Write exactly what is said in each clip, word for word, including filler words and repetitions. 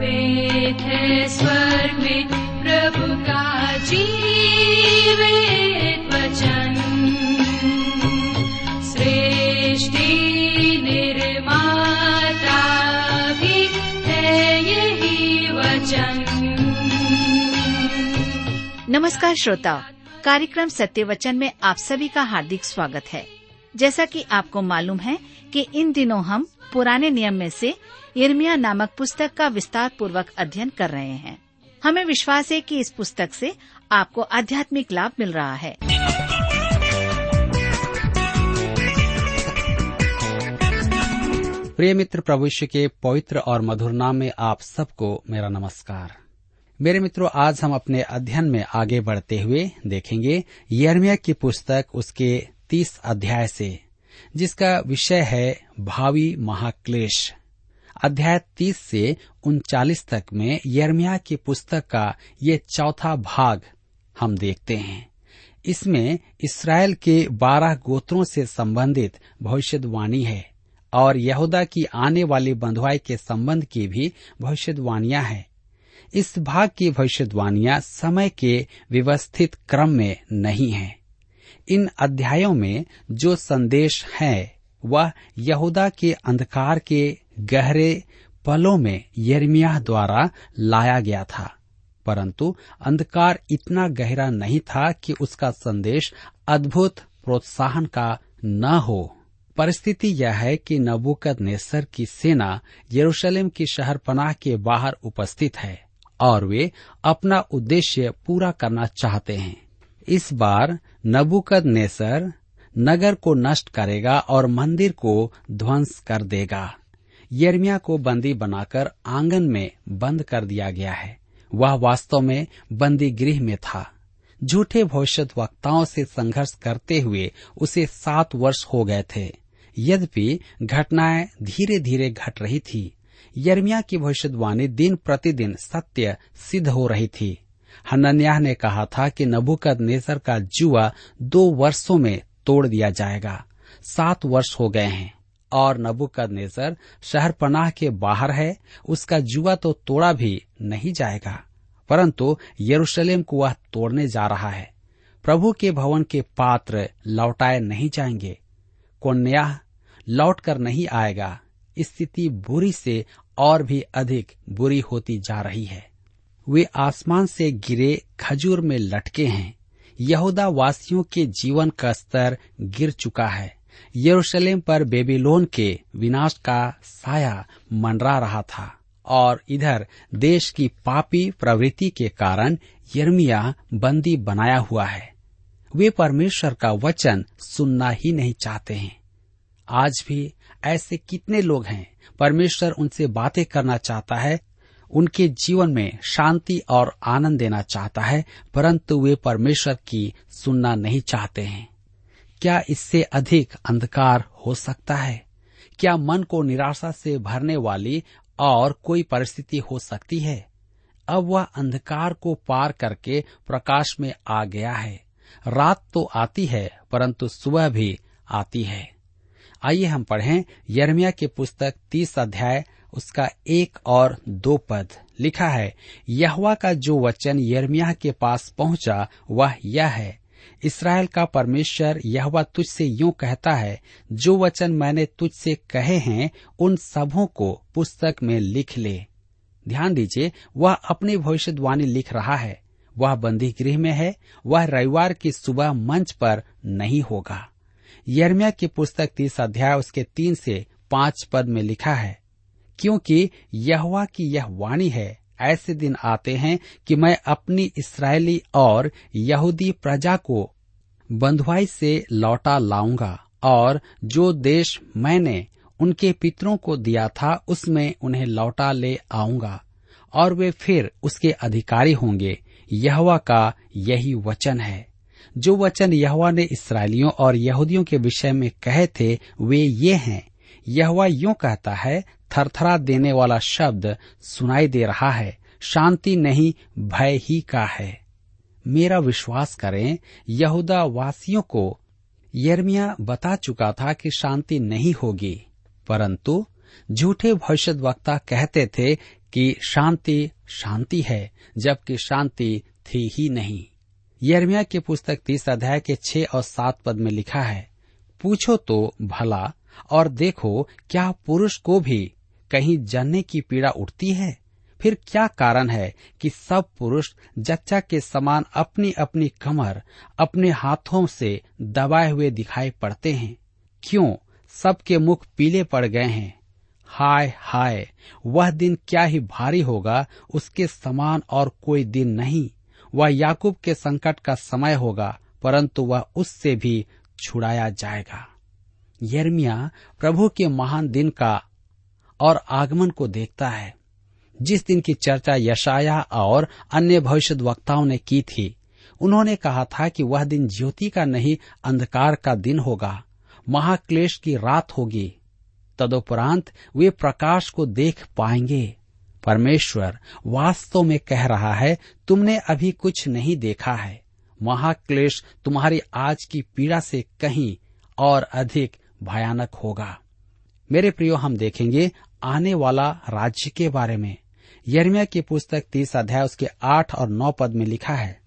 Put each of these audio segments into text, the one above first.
वेद है स्वर्ग में प्रभु का जीवित वचन, सृष्टि निर्माता भी है यही वचन। नमस्कार श्रोताओं, कार्यक्रम सत्य वचन में आप सभी का हार्दिक स्वागत है। जैसा कि आपको मालूम है कि इन दिनों हम पुराने नियम में से यिर्मयाह नामक पुस्तक का विस्तार पूर्वक अध्ययन कर रहे हैं। हमें विश्वास है कि इस पुस्तक से आपको आध्यात्मिक लाभ मिल रहा है। प्रिय मित्र, प्रभु यीशु के पवित्र और मधुर नाम में आप सबको मेरा नमस्कार। मेरे मित्रों, आज हम अपने अध्ययन में आगे बढ़ते हुए देखेंगे यिर्मयाह की पुस्तक उसके तीस अध्याय से, जिसका विषय है भावी महाक्लेश। अध्याय तीस से उनचालीस तक में यिर्मयाह की पुस्तक का ये चौथा भाग हम देखते हैं। इसमें इसराइल के बारह गोत्रों से संबंधित भविष्यवाणी है और यहूदा की आने वाली बंधुआई के संबंध की भी भविष्यवाणियां हैं। इस भाग की भविष्यवाणियां समय के व्यवस्थित क्रम में नहीं है। इन अध्यायों में जो संदेश है वह यहूदा के अंधकार के गहरे पलों में यिर्मयाह द्वारा लाया गया था, परंतु अंधकार इतना गहरा नहीं था कि उसका संदेश अद्भुत प्रोत्साहन का न हो। परिस्थिति यह है कि नबूकदनेस्सर की सेना यरूशलेम की शहरपनाह के बाहर उपस्थित है और वे अपना उद्देश्य पूरा करना चाहते हैं। इस बार नबूकदनेस्सर नगर को नष्ट करेगा और मंदिर को ध्वंस कर देगा। यिर्मयाह को बंदी बनाकर आंगन में बंद कर दिया गया है। वह वास्तव में बंदी गृह में था। झूठे भविष्यद्वक्ताओं से संघर्ष करते हुए उसे सात वर्ष हो गए थे। यद्यपि घटनाएं धीरे धीरे घट रही थी, यिर्मयाह की भविष्यवाणी दिन प्रतिदिन सत्य सिद्ध हो रही थी। हनन्याह ने कहा था कि नबूकदनेस्सर का जुआ दो वर्षों में तोड़ दिया जाएगा। सात वर्ष हो गए हैं और नबूकदनेस्सर शहरपनाह के बाहर है। उसका जुआ तो तोड़ा भी नहीं जाएगा, परंतु यरूशलेम को वह तोड़ने जा रहा है। प्रभु के भवन के पात्र लौटाए नहीं जाएंगे। कोन्याह लौट कर नहीं आएगा। स्थिति बुरी से और भी अधिक बुरी होती जा रही है। वे आसमान से गिरे खजूर में लटके हैं। यहूदा वासियों के जीवन का स्तर गिर चुका है। यरूशलेम पर बेबीलोन के विनाश का साया मंडरा रहा था और इधर देश की पापी प्रवृत्ति के कारण यिर्मयाह बंदी बनाया हुआ है। वे परमेश्वर का वचन सुनना ही नहीं चाहते हैं। आज भी ऐसे कितने लोग हैं। परमेश्वर उनसे बातें करना चाहता है, उनके जीवन में शांति और आनंद देना चाहता है, परंतु वे परमेश्वर की सुनना नहीं चाहते हैं। क्या इससे अधिक अंधकार हो सकता है? क्या मन को निराशा से भरने वाली और कोई परिस्थिति हो सकती है? अब वह अंधकार को पार करके प्रकाश में आ गया है। रात तो आती है, परंतु सुबह भी आती है। आइए हम पढ़ें यिर्मयाह की पुस्तक तीस अध्याय उसका एक और दो पद। लिखा है, यहोवा का जो वचन यिर्मयाह के पास पहुंचा वह यह है, इसराइल का परमेश्वर यहोवा तुझसे यूं कहता है, जो वचन मैंने तुझसे कहे हैं उन सबों को पुस्तक में लिख ले। ध्यान दीजिए, वह अपनी भविष्यवाणी लिख रहा है। वह बंदी गृह में है। वह रविवार की सुबह मंच पर नहीं होगा। यिर्मयाह की पुस्तक तीस अध्याय उसके तीन से पांच पद में लिखा है, क्योंकि यहोवा की यह वाणी है, ऐसे दिन आते हैं कि मैं अपनी इस्राएली और यहूदी प्रजा को बंधुआई से लौटा लाऊंगा और जो देश मैंने उनके पितरों को दिया था उसमें उन्हें लौटा ले आऊंगा और वे फिर उसके अधिकारी होंगे। यहोवा का यही वचन है। जो वचन यहोवा ने इस्राएलियों और यहूदियों के विषय में कहे थे वे ये हैं। यहोवा यूं कहता है, थरथरा देने वाला शब्द सुनाई दे रहा है, शांति नहीं भय ही का है। मेरा विश्वास करें, यहूदा वासियों को यिर्मयाह बता चुका था कि शांति नहीं होगी, परंतु झूठे भविष्यद्वक्ता कहते थे कि शांति शांति है, जबकि शांति थी ही नहीं। यिर्मयाह की पुस्तक तीस अध्याय के छह और सात पद में लिखा है, पूछो तो भला और देखो क्या पुरुष को भी कहीं जनने की पीड़ा उठती है? फिर क्या कारण है कि सब पुरुष जच्चा के समान अपनी अपनी कमर अपने हाथों से दबाए हुए दिखाई पड़ते हैं? क्यों सबके मुख पीले पड़ गए हैं? हाय हाय, वह दिन क्या ही भारी होगा, उसके समान और कोई दिन नहीं। वह याकूब के संकट का समय होगा, परंतु वह उससे भी छुड़ाया जाएगा। यिर्मयाह प्रभु के महान दिन का और आगमन को देखता है, जिस दिन की चर्चा यशाया और अन्य भविष्यद्वक्ताओं ने की थी। उन्होंने कहा था कि वह दिन ज्योति का नहीं, अंधकार का दिन होगा, महाक्लेश की रात होगी। तदुपरांत वे प्रकाश को देख पाएंगे। परमेश्वर वास्तव में कह रहा है, तुमने अभी कुछ नहीं देखा है। महाक्लेश तुम्हारी आज की पीड़ा से कहीं और अधिक भयानक होगा। मेरे प्रियो, हम देखेंगे आने वाला राज्य के बारे में। यिर्मयाह की पुस्तक तीस अध्याय उसके आठ और नौ पद में लिखा है,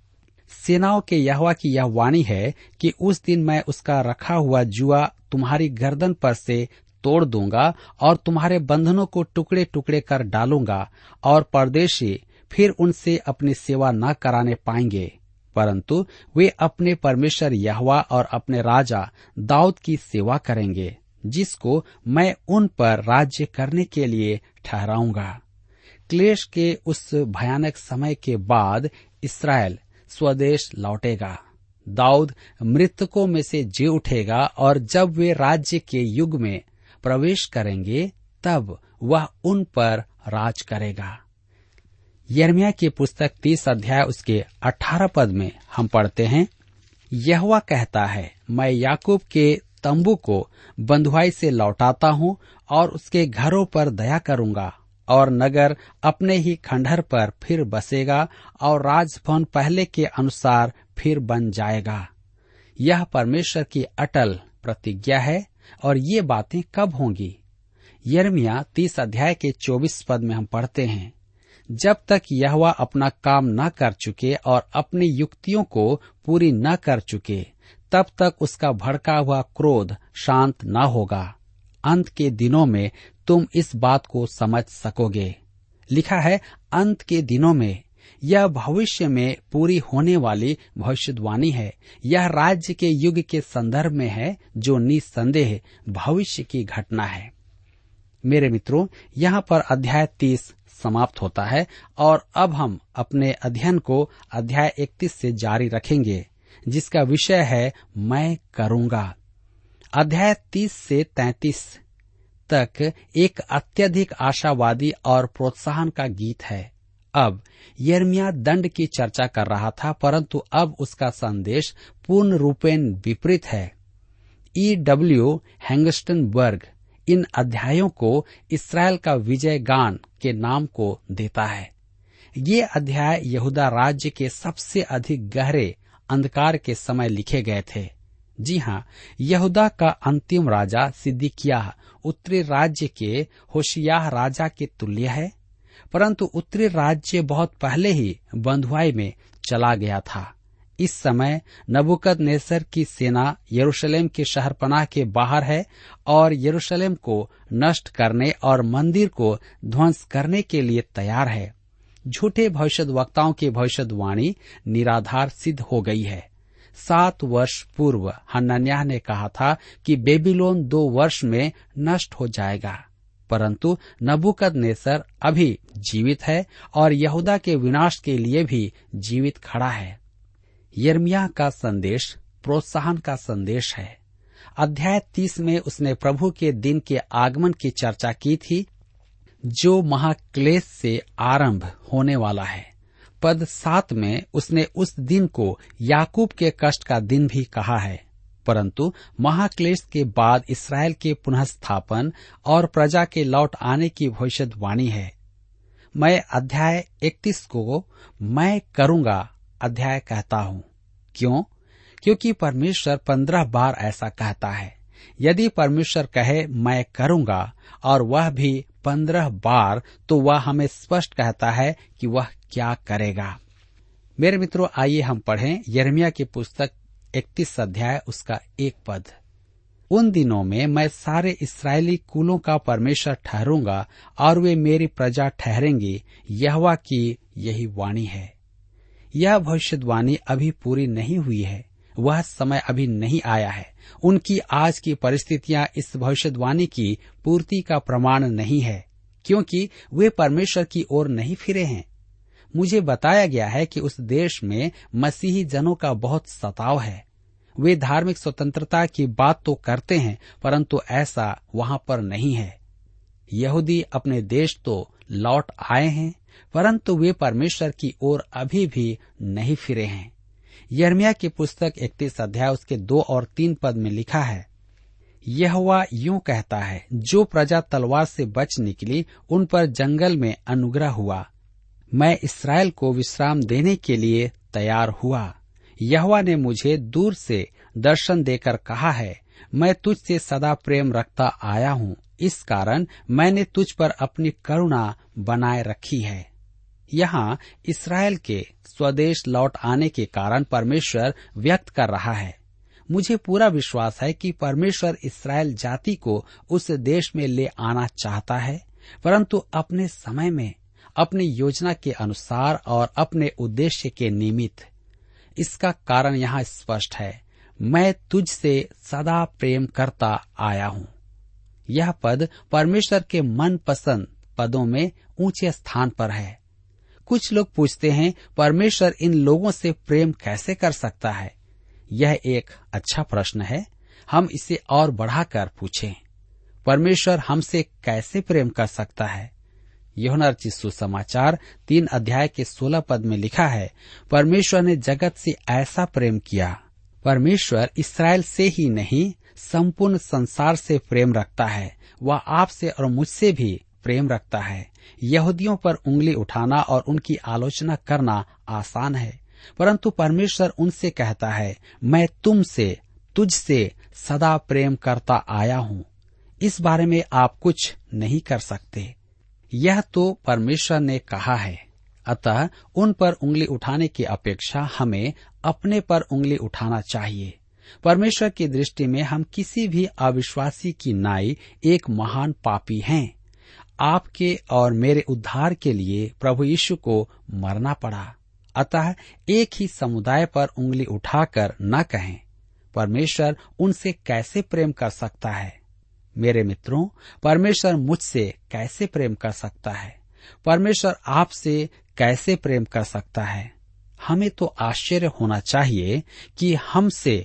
सेनाओं के यहोवा की यह वाणी है कि उस दिन मैं उसका रखा हुआ जुआ तुम्हारी गर्दन पर से तोड़ दूंगा और तुम्हारे बंधनों को टुकड़े टुकड़े कर डालूंगा, और परदेशी फिर उनसे अपनी सेवा न कराने पाएंगे, परंतु वे अपने परमेश्वर यहोवा और अपने राजा दाऊद की सेवा करेंगे, जिसको मैं उन पर राज्य करने के लिए ठहराऊंगा। क्लेश के उस भयानक समय के बाद इसराइल स्वदेश लौटेगा। दाऊद मृतकों में से जी उठेगा, और जब वे राज्य के युग में प्रवेश करेंगे तब वह उन पर राज करेगा। यिर्मयाह की पुस्तक तीस अध्याय उसके अठारह पद में हम पढ़ते हैं, यहोवा कहता है, मैं याकूब के तंबू को बंधुआई से लौटाता हूँ और उसके घरों पर दया करूंगा, और नगर अपने ही खंडहर पर फिर बसेगा और राजभवन पहले के अनुसार फिर बन जाएगा। यह परमेश्वर की अटल प्रतिज्ञा है। और ये बातें कब होंगी? यिर्मयाह तीस अध्याय के चौबीस पद में हम पढ़ते हैं, जब तक यहोवा अपना काम न कर चुके और अपनी युक्तियों को पूरी न कर चुके, तब तक उसका भड़का हुआ क्रोध शांत न होगा। अंत के दिनों में तुम इस बात को समझ सकोगे। लिखा है अंत के दिनों में। यह भविष्य में पूरी होने वाली भविष्यवाणी है। यह राज्य के युग के संदर्भ में है, जो निसंदेह भविष्य की घटना है। मेरे मित्रों, यहाँ पर अध्याय तीस समाप्त होता है, और अब हम अपने अध्ययन को अध्याय इकतीस से जारी रखेंगे, जिसका विषय है मैं करूँगा। अध्याय तीस से तैंतीस तक एक अत्यधिक आशावादी और प्रोत्साहन का गीत है। अब यिर्मयाह दंड की चर्चा कर रहा था, परंतु अब उसका संदेश पूर्ण रूपेण विपरीत है। ई डब्ल्यू हेंगस्टनबर्ग इन अध्यायों को इसराइल का विजय गान के नाम को देता है। ये अध्याय यहूदा राज्य के सबसे अधिक गहरे अंधकार के समय लिखे गए थे। जी हाँ, यहूदा का अंतिम राजा सिदकिय्याह उत्तरी राज्य के होशियाह राजा के तुल्य है, परंतु उत्तरी राज्य बहुत पहले ही बंधुआई में चला गया था। इस समय नबूकदनेस्सर की सेना यरूशलेम के शहरपनाह के बाहर है और यरूशलेम को नष्ट करने और मंदिर को ध्वंस करने के लिए तैयार है। झूठे भविष्यद्वक्ताओं की भविष्यवाणी निराधार सिद्ध हो गई है। सात वर्ष पूर्व हनन्याह ने कहा था कि बेबीलोन दो वर्ष में नष्ट हो जाएगा, परंतु नबूकदनेस्सर अभी जीवित है और यहूदा के विनाश के लिए भी जीवित खड़ा है। यिर्मयाह का संदेश प्रोत्साहन का संदेश है। अध्याय तीस में उसने प्रभु के दिन के आगमन की चर्चा की थी, जो महाक्लेश से आरंभ होने वाला है। पद सात में उसने उस दिन को याकूब के कष्ट का दिन भी कहा है, परंतु महाक्लेश के बाद इसराइल के पुनःस्थापन और प्रजा के लौट आने की भविष्यवाणी है। मैं अध्याय इकतीस को मैं करूँगा अध्याय कहता हूँ। क्यों? क्योंकि परमेश्वर पंद्रह बार ऐसा कहता है। यदि परमेश्वर कहे मैं करूँगा और वह भी पंद्रह बार, तो वह हमें स्पष्ट कहता है कि वह क्या करेगा। मेरे मित्रों, आइए हम पढ़ें यिर्मयाह की पुस्तक इकतीस अध्याय उसका एक पद। उन दिनों में मैं सारे इसराइली कुलों का परमेश्वर ठहरूंगा और वे मेरी प्रजा ठहरेंगी, यहोवा की यही वाणी है। यह भविष्यवाणी अभी पूरी नहीं हुई है, वह समय अभी नहीं आया है। उनकी आज की परिस्थितियां इस भविष्यवाणी की पूर्ति का प्रमाण नहीं है, क्योंकि वे परमेश्वर की ओर नहीं फिरे हैं। मुझे बताया गया है कि उस देश में मसीही जनों का बहुत सताव है। वे धार्मिक स्वतंत्रता की बात तो करते हैं, परंतु ऐसा वहां पर नहीं है। यहूदी अपने देश तो लौट आए हैं, परंतु वे परमेश्वर की ओर अभी भी नहीं फिरे हैं। यिर्मयाह की पुस्तक इकतीस अध्याय उसके दो और तीन पद में लिखा है, यहोवा यूं कहता है, जो प्रजा तलवार से बच निकली उन पर जंगल में अनुग्रह हुआ। मैं इसराइल को विश्राम देने के लिए तैयार हुआ। यहोवा ने मुझे दूर से दर्शन देकर कहा है, मैं तुझ से सदा प्रेम रखता आया हूँ, इस कारण मैंने तुझ पर अपनी करुणा बनाए रखी है। यहाँ इसराइल के स्वदेश लौट आने के कारण परमेश्वर व्यक्त कर रहा है। मुझे पूरा विश्वास है कि परमेश्वर इसराइल जाति को उस देश में ले आना चाहता है, परंतु अपने समय में, अपनी योजना के अनुसार और अपने उद्देश्य के निमित्त। इसका कारण यहाँ स्पष्ट है, मैं तुझ से सदा प्रेम करता आया हूँ। यह पद परमेश्वर के मन पसंद पदों में ऊंचे स्थान पर है। कुछ लोग पूछते हैं, परमेश्वर इन लोगों से प्रेम कैसे कर सकता है? यह एक अच्छा प्रश्न है। हम इसे और बढ़ाकर पूछें, परमेश्वर हमसे कैसे प्रेम कर सकता है? यूहन्ना रचित सुसमाचार तीन अध्याय के सोलह पद में लिखा है, परमेश्वर ने जगत से ऐसा प्रेम किया। परमेश्वर इसराइल से ही नहीं, संपूर्ण संसार से प्रेम रखता है। वह आपसे और मुझसे भी प्रेम रखता है। यहूदियों पर उंगली उठाना और उनकी आलोचना करना आसान है, परंतु परमेश्वर उनसे कहता है, मैं तुमसे, तुझसे सदा प्रेम करता आया हूँ। इस बारे में आप कुछ नहीं कर सकते, यह तो परमेश्वर ने कहा है। अतः उन पर उंगली उठाने की अपेक्षा हमें अपने पर उंगली उठाना चाहिए। परमेश्वर की दृष्टि में हम किसी भी अविश्वासी की नाई एक महान पापी हैं। आपके और मेरे उद्धार के लिए प्रभु यीशु को मरना पड़ा। अतः एक ही समुदाय पर उंगली उठाकर न कहें, परमेश्वर उनसे कैसे प्रेम कर सकता है? मेरे मित्रों, परमेश्वर मुझसे कैसे प्रेम कर सकता है? परमेश्वर आपसे कैसे प्रेम कर सकता है? हमें तो आश्चर्य होना चाहिए कि हमसे,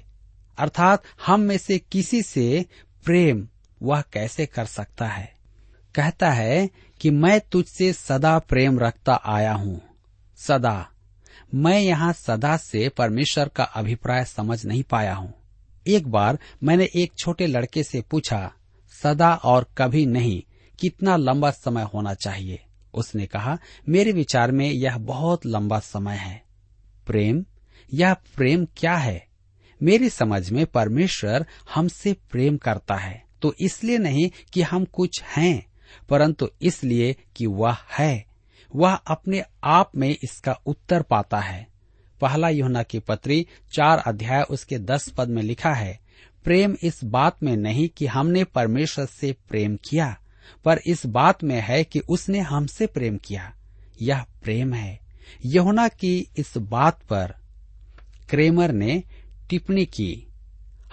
अर्थात हम में से किसी से प्रेम वह कैसे कर सकता है। कहता है कि मैं तुझसे सदा प्रेम रखता आया हूँ। सदा, मैं यहाँ सदा से परमेश्वर का अभिप्राय समझ नहीं पाया हूँ। एक बार मैंने एक छोटे लड़के से पूछा, सदा और कभी नहीं कितना लंबा समय होना चाहिए? उसने कहा, मेरे विचार में यह बहुत लंबा समय है। प्रेम, यह प्रेम क्या है? मेरी समझ में परमेश्वर हमसे प्रेम करता है, तो इसलिए नहीं कि हम कुछ हैं, परंतु इसलिए कि वह है। वह अपने आप में इसका उत्तर पाता है। पहला यूहन्ना की पत्री चार अध्याय उसके दस पद में लिखा है, प्रेम इस बात में नहीं कि हमने परमेश्वर से प्रेम किया, पर इस बात में है कि उसने हमसे प्रेम किया। यह प्रेम है। यूहन्ना की इस बात पर क्रेमर ने टिप्पणी की,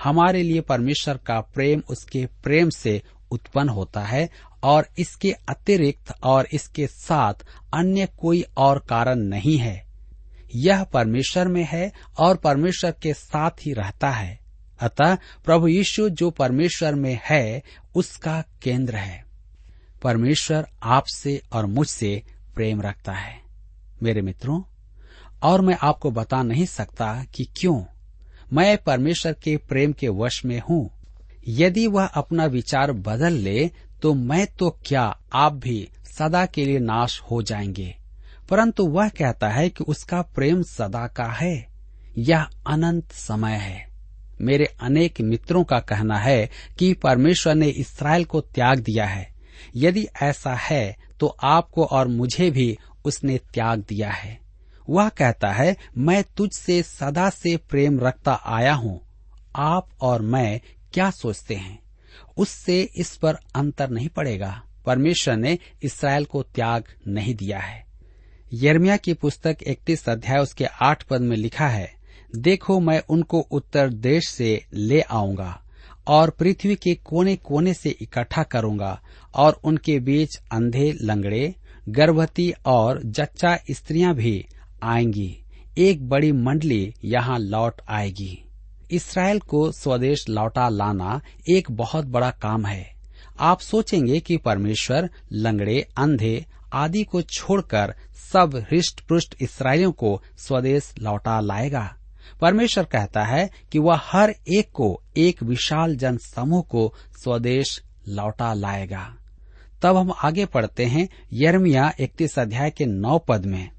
हमारे लिए परमेश्वर का प्रेम उसके प्रेम से उत्पन्न होता है और इसके अतिरिक्त और इसके साथ अन्य कोई और कारण नहीं है। यह परमेश्वर में है और परमेश्वर के साथ ही रहता है। अतः प्रभु यीशु जो परमेश्वर में है, उसका केंद्र है। परमेश्वर आपसे और मुझसे प्रेम रखता है। मेरे मित्रों, और मैं आपको बता नहीं सकता कि क्यों मैं परमेश्वर के प्रेम के वश में हूँ। यदि वह अपना विचार बदल ले तो मैं तो क्या, आप भी सदा के लिए नाश हो जाएंगे। परंतु वह कहता है कि उसका प्रेम सदा का है। यह अनंत समय है। मेरे अनेक मित्रों का कहना है कि परमेश्वर ने इसराइल को त्याग दिया है, यदि ऐसा है तो आपको और मुझे भी उसने त्याग दिया है। वह कहता है, मैं तुझसे सदा से प्रेम रखता आया हूँ। आप और मैं क्या सोचते हैं, उससे इस पर अंतर नहीं पड़ेगा। परमेश्वर ने इसराइल को त्याग नहीं दिया है। यिर्मयाह की पुस्तक इकतीस अध्याय उसके आठ पद में लिखा है, देखो मैं उनको उत्तर देश से ले आऊंगा और पृथ्वी के कोने कोने से इकट्ठा करूंगा और उनके बीच अंधे, लंगड़े, गर्भवती और जच्चा स्त्रियां भी आएंगी। एक बड़ी मंडली यहाँ लौट आएगी। इसराइल को स्वदेश लौटा लाना एक बहुत बड़ा काम है। आप सोचेंगे कि परमेश्वर लंगड़े, अंधे आदि को छोड़कर सब हृष्ट पुष्ट इसराइलियों को स्वदेश लौटा लाएगा। परमेश्वर कहता है कि वह हर एक को, एक विशाल जन समूह को स्वदेश लौटा लाएगा। तब हम आगे पढ़ते हैं यिर्मयाह इकतीस अध्याय के नौ पद में,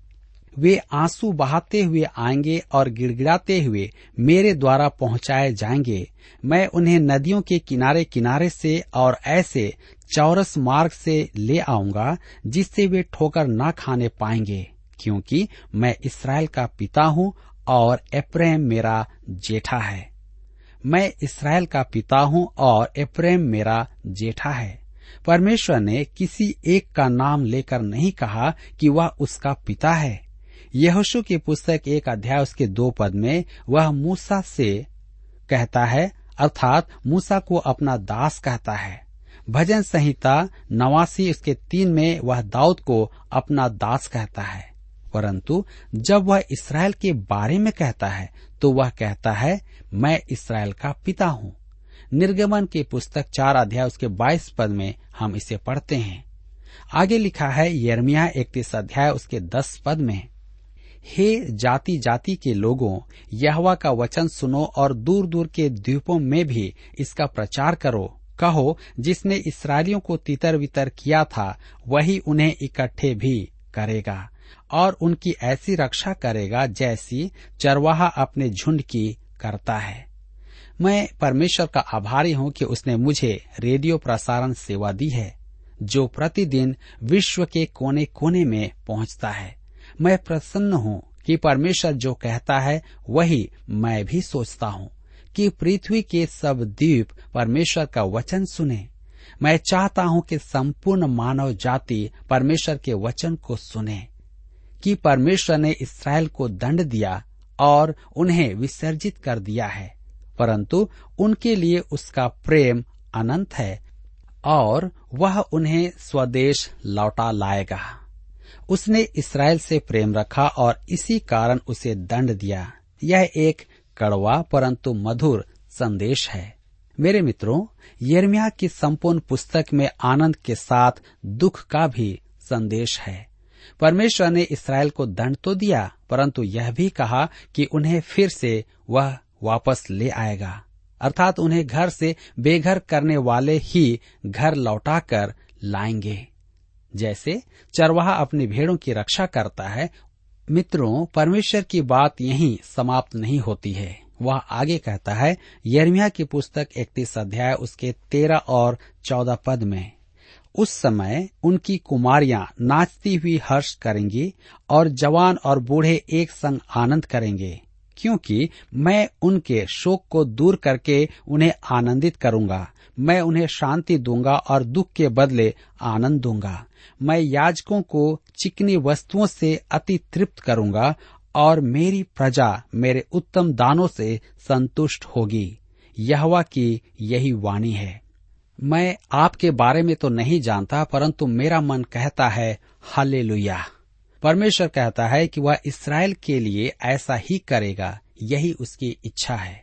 वे आंसू बहाते हुए आएंगे और गिड़गिड़ाते हुए मेरे द्वारा पहुंचाए जाएंगे। मैं उन्हें नदियों के किनारे किनारे से और ऐसे चौरस मार्ग से ले आऊंगा जिससे वे ठोकर ना खाने पाएंगे, क्योंकि मैं इसराइल का पिता हूं और एप्रैम मेरा जेठा है। मैं इसराइल का पिता हूं और एप्रैम मेरा जेठा है। परमेश्वर ने किसी एक का नाम लेकर नहीं कहा कि वह उसका पिता है। यहोशु की पुस्तक एक अध्याय उसके दो पद में वह मूसा से कहता है, अर्थात मूसा को अपना दास कहता है। भजन संहिता नवासी उसके तीन में वह दाऊद को अपना दास कहता है। परंतु जब वह इसराइल के बारे में कहता है तो वह कहता है, मैं इसराइल का पिता हूँ। निर्गमन की पुस्तक चार अध्याय उसके बाईस पद में हम इसे पढ़ते हैं। आगे लिखा है यिर्मयाह इकतीस अध्याय उसके दस पद में, हे जाति जाति के लोगों, यहोवा का वचन सुनो और दूर दूर के द्वीपों में भी इसका प्रचार करो। कहो, जिसने इसराइलियों को तितर बितर किया था वही उन्हें इकट्ठे भी करेगा और उनकी ऐसी रक्षा करेगा जैसी चरवाहा अपने झुंड की करता है। मैं परमेश्वर का आभारी हूँ कि उसने मुझे रेडियो प्रसारण सेवा दी है जो प्रतिदिन विश्व के कोने कोने में पहुँचता है। मैं प्रसन्न हूँ कि परमेश्वर जो कहता है वही मैं भी सोचता हूँ कि पृथ्वी के सब द्वीप परमेश्वर का वचन सुने। मैं चाहता हूँ कि संपूर्ण मानव जाति परमेश्वर के वचन को सुने कि परमेश्वर ने इसराइल को दंड दिया और उन्हें विसर्जित कर दिया है, परंतु उनके लिए उसका प्रेम अनंत है और वह उन्हें स्वदेश लौटा लाएगा। उसने इसराइल से प्रेम रखा और इसी कारण उसे दंड दिया। यह एक कड़वा परंतु मधुर संदेश है। मेरे मित्रों, यिर्मयाह की संपूर्ण पुस्तक में आनंद के साथ दुख का भी संदेश है। परमेश्वर ने इसराइल को दंड तो दिया, परंतु यह भी कहा कि उन्हें फिर से वह वापस ले आएगा, अर्थात उन्हें घर से बेघर करने वाले ही घर लौटाकर लाएंगे। जैसे चरवाहा अपनी भेड़ों की रक्षा करता है। मित्रों, परमेश्वर की बात यहीं समाप्त नहीं होती है। वह आगे कहता है यिर्मयाह की पुस्तक इकतीस अध्याय उसके तेरह और चौदह पद में, उस समय उनकी कुमारियां नाचती हुई हर्ष करेंगी और जवान और बूढ़े एक संग आनंद करेंगे, क्योंकि मैं उनके शोक को दूर करके उन्हें आनंदित करूंगा। मैं उन्हें शांति दूंगा और दुख के बदले आनंद दूंगा। मैं याजकों को चिकनी वस्तुओं से अति तृप्त करूंगा और मेरी प्रजा मेरे उत्तम दानों से संतुष्ट होगी। यहोवा की यही वाणी है। मैं आपके बारे में तो नहीं जानता, परंतु मेरा मन कहता है हालेलुया। परमेश्वर कहता है कि वह इसराइल के लिए ऐसा ही करेगा, यही उसकी इच्छा है।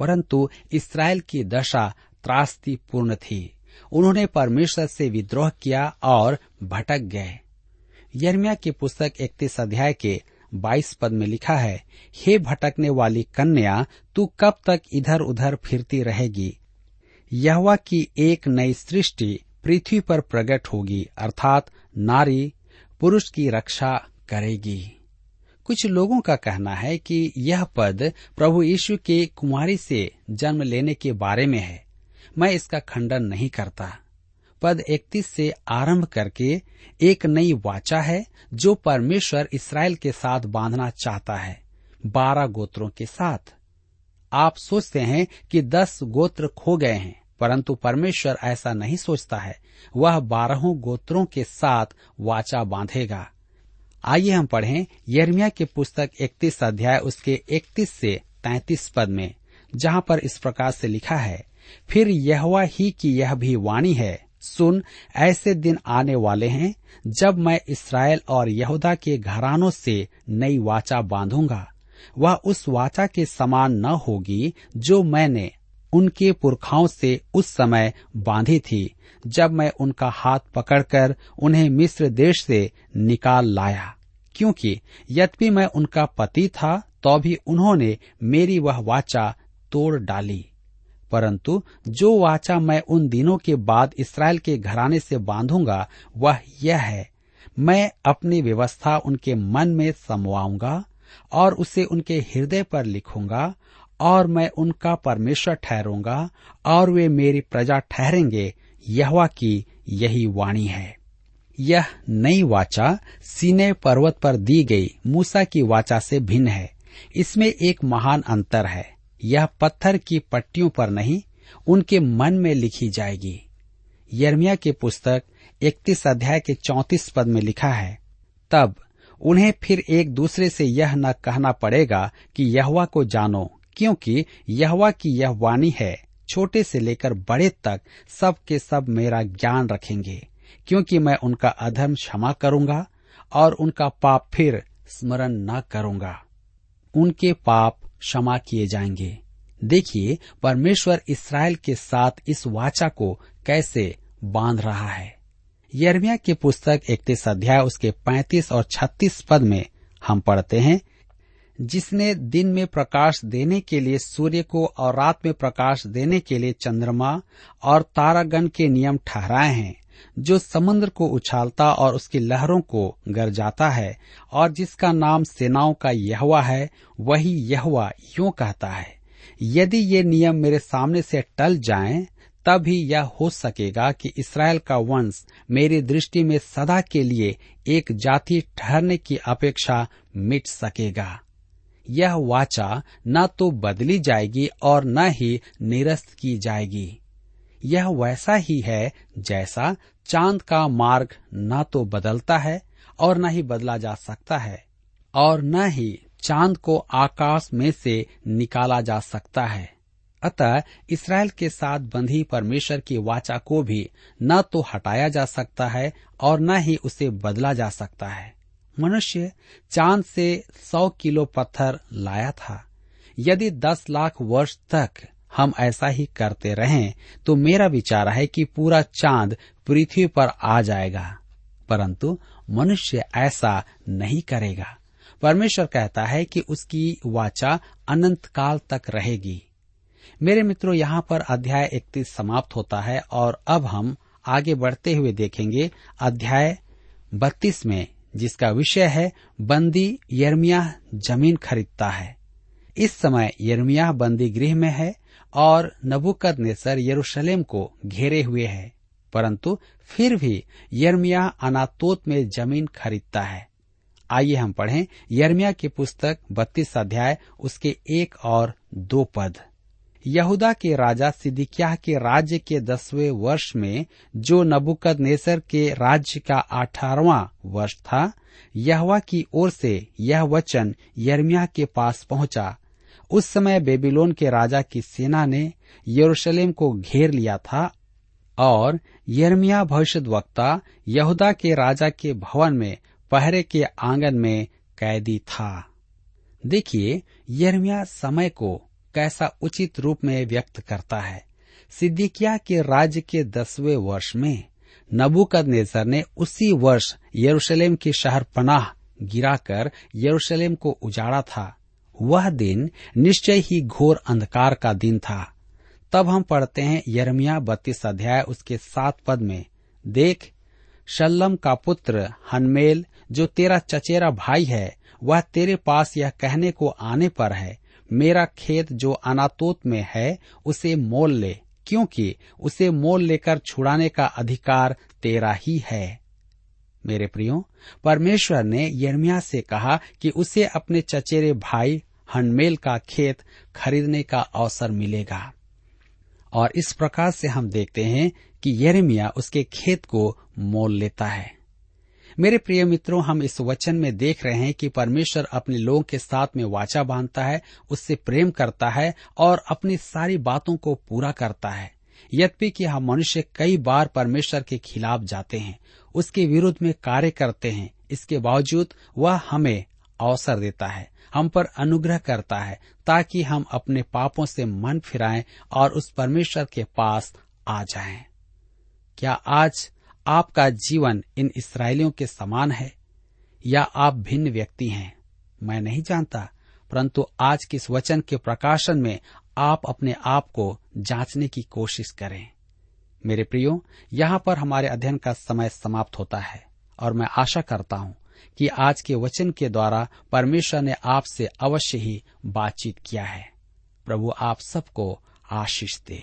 परंतु इसराइल की दशा त्रासदी पूर्ण थी। उन्होंने परमेश्वर से विद्रोह किया और भटक गए। यिर्मयाह की पुस्तक इकतीस अध्याय के बाईस पद में लिखा है, हे भटकने वाली कन्या, तू कब तक इधर उधर फिरती रहेगी? यहोवा की एक नई सृष्टि पृथ्वी पर प्रकट होगी, अर्थात नारी पुरुष की रक्षा करेगी। कुछ लोगों का कहना है कि यह पद प्रभु यीशु के कुमारी से जन्म लेने के बारे में है। मैं इसका खंडन नहीं करता, पद इकतीस से आरंभ करके एक नई वाचा है जो परमेश्वर इसराइल के साथ बांधना चाहता है, बारह गोत्रों के साथ। आप सोचते हैं कि दस गोत्र खो गए हैं, परंतु परमेश्वर ऐसा नहीं सोचता है। वह बारहों गोत्रों के साथ वाचा बांधेगा। आइए हम पढ़ें यिर्मयाह की पुस्तक इकतीस अध्याय उसके इकतीस से तैंतीस पद में, जहाँ पर इस प्रकार से लिखा है, फिर यहोवा ही की यह भी वाणी है, सुन, ऐसे दिन आने वाले हैं जब मैं इसराइल और यहूदा के घरानों से नई वाचा बांधूंगा। वह उस वाचा के समान न होगी जो मैंने उनके पुरखाओं से उस समय बांधी थी जब मैं उनका हाथ पकड़कर उन्हें मिस्र देश से निकाल लाया, क्योंकि यद्यपि मैं उनका पति था तो भी उन्होंने मेरी वह वाचा तोड़ डाली। परंतु जो वाचा मैं उन दिनों के बाद इसराइल के घराने से बांधूंगा वह यह है, मैं अपनी व्यवस्था उनके मन में समवाऊंगा और उसे उनके हृदय पर लिखूंगा, और मैं उनका परमेश्वर ठहरूंगा और वे मेरी प्रजा ठहरेंगे। यहोवा की यही वाणी है। यह नई वाचा सीने पर्वत पर दी गई मूसा की वाचा से भिन्न है। इसमें एक महान अंतर है, यह पत्थर की पट्टियों पर नहीं, उनके मन में लिखी जाएगी। यिर्मयाह की पुस्तक इकतीस अध्याय के चौंतीस पद में लिखा है, तब उन्हें फिर एक दूसरे से यह न कहना पड़ेगा कि यहोवा को जानो, क्योंकि यहोवा की यह वाणी है, छोटे से लेकर बड़े तक सब के सब मेरा ज्ञान रखेंगे, क्योंकि मैं उनका अधर्म क्षमा करूंगा और उनका पाप फिर स्मरण न करूंगा। उनके पाप क्षमा किए जाएंगे। देखिए परमेश्वर इसराइल के साथ इस वाचा को कैसे बांध रहा है। यिर्मयाह की पुस्तक इकतीस अध्याय उसके पैंतीस और छत्तीस पद में हम पढ़ते हैं, जिसने दिन में प्रकाश देने के लिए सूर्य को और रात में प्रकाश देने के लिए चंद्रमा और तारागण के नियम ठहराए हैं, जो समुद्र को उछालता और उसकी लहरों को गरजाता है, और जिसका नाम सेनाओं का यहोवा है, वही यहोवा यूं कहता है, यदि ये नियम मेरे सामने से टल जाएं, तब ही यह हो सकेगा कि इसराइल का वंश मेरी दृष्टि में सदा के लिए एक जाति ठहरने की अपेक्षा मिट सकेगा। यह वाचा न तो बदली जाएगी और न ही निरस्त की जाएगी। यह वैसा ही है जैसा चांद का मार्ग न तो बदलता है और न ही बदला जा सकता है, और न ही चांद को आकाश में से निकाला जा सकता है। अतः इसराइल के साथ बंधी परमेश्वर की वाचा को भी न तो हटाया जा सकता है और न ही उसे बदला जा सकता है। मनुष्य चांद से सौ किलो पत्थर लाया था। यदि दस लाख वर्ष तक हम ऐसा ही करते रहें तो मेरा विचार है कि पूरा चांद पृथ्वी पर आ जाएगा, परंतु मनुष्य ऐसा नहीं करेगा। परमेश्वर कहता है कि उसकी वाचा अनंत काल तक रहेगी। मेरे मित्रों, यहाँ पर अध्याय इकतीस समाप्त होता है और अब हम आगे बढ़ते हुए देखेंगे अध्याय बत्तीस में, जिसका विषय है बंदी यिर्मयाह जमीन खरीदता है। इस समय यिर्मयाह बंदी गृह में है और नबूकदनेस्सर यरूशलेम को घेरे हुए है, परंतु फिर भी यिर्मयाह अनातोत में जमीन खरीदता है। आइए हम पढ़ें यिर्मयाह की पुस्तक बत्तीस अध्याय उसके एक और दो पद। यहूदा के राजा सिदकिय्याह के राज्य के दसवें वर्ष में, जो नबूकदनेस्सर के राज्य का अठारहवां वर्ष था, यहोवा की ओर से यह वचन यिर्मयाह के पास पहुंचा। उस समय बेबीलोन के राजा की सेना ने यरूशलेम को घेर लिया था और यिर्मयाह भविष्यद्वक्ता यहूदा के राजा के भवन में पहरे के आंगन में कैदी था। देखिए यिर्मयाह समय को कैसा उचित रूप में व्यक्त करता है। सिदकिय्याह के राज्य के दसवें वर्ष में नबूकदनेस्सर ने उसी वर्ष यरूशलेम की शहर पनाह गिराकर यरूशलेम को उजाड़ा था। वह दिन निश्चय ही घोर अंधकार का दिन था। तब हम पढ़ते हैं यिर्मयाह बत्तीस अध्याय उसके सात पद में, देख, शल्लम का पुत्र हनमेल जो तेरा चचेरा भाई है, वह तेरे पास यह कहने को आने पर है, मेरा खेत जो अनातोत में है उसे मोल ले, क्योंकि उसे मोल लेकर छुड़ाने का अधिकार तेरा ही है। मेरे प्रियो, परमेश्वर ने यिर्मयाह से कहा कि उसे अपने चचेरे भाई हनमेल का खेत खरीदने का अवसर मिलेगा, और इस प्रकार से हम देखते हैं कि यिर्मयाह उसके खेत को मोल लेता है। मेरे प्रिय मित्रों, हम इस वचन में देख रहे हैं कि परमेश्वर अपने लोगों के साथ में वाचा बांधता है, उससे प्रेम करता है और अपनी सारी बातों को पूरा करता है। यद्यपि कि हम मनुष्य कई बार परमेश्वर के खिलाफ जाते हैं, उसके विरुद्ध में कार्य करते हैं, इसके बावजूद वह हमें अवसर देता है, हम पर अनुग्रह करता है ताकि हम अपने पापों से मन फिराएं और उस परमेश्वर के पास आ जाएं। क्या आज आपका जीवन इन इस्राएलियों के समान है या आप भिन्न व्यक्ति हैं? मैं नहीं जानता, परंतु आज के इस वचन के प्रकाशन में आप अपने आप को जांचने की कोशिश करें। मेरे प्रियो, यहाँ पर हमारे अध्ययन का समय समाप्त होता है और मैं आशा करता हूँ कि आज के वचन के द्वारा परमेश्वर ने आपसे अवश्य ही बातचीत किया है। प्रभु आप सबको आशीष दे।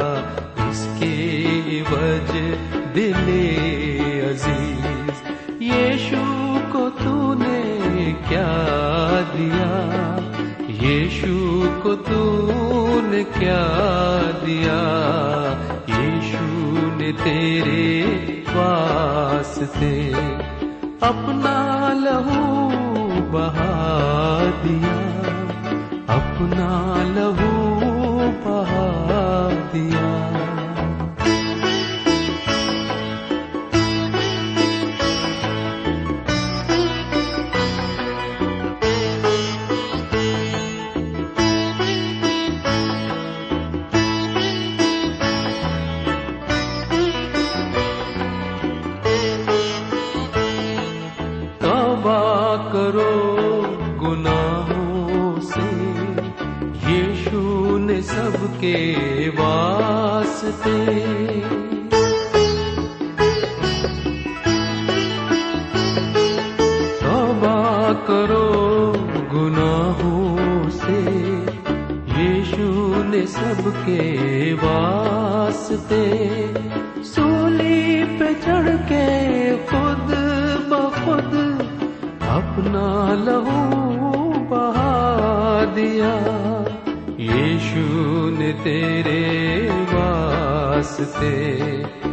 इसके इवज दिले अजीज यीशु को तूने क्या दिया, यीशु को तूने क्या दिया। यीशु ने तेरे वास्ते अपना लहू बहा दिया, अपना लहू बहा दिया। सबके वास्ते तौबा करो गुनाहों से, यीशु ने सबके वास्ते। पे चढ़ के खुद ब खुद अपना लहू बहा दिया। यीशु ने तेरे वास्ते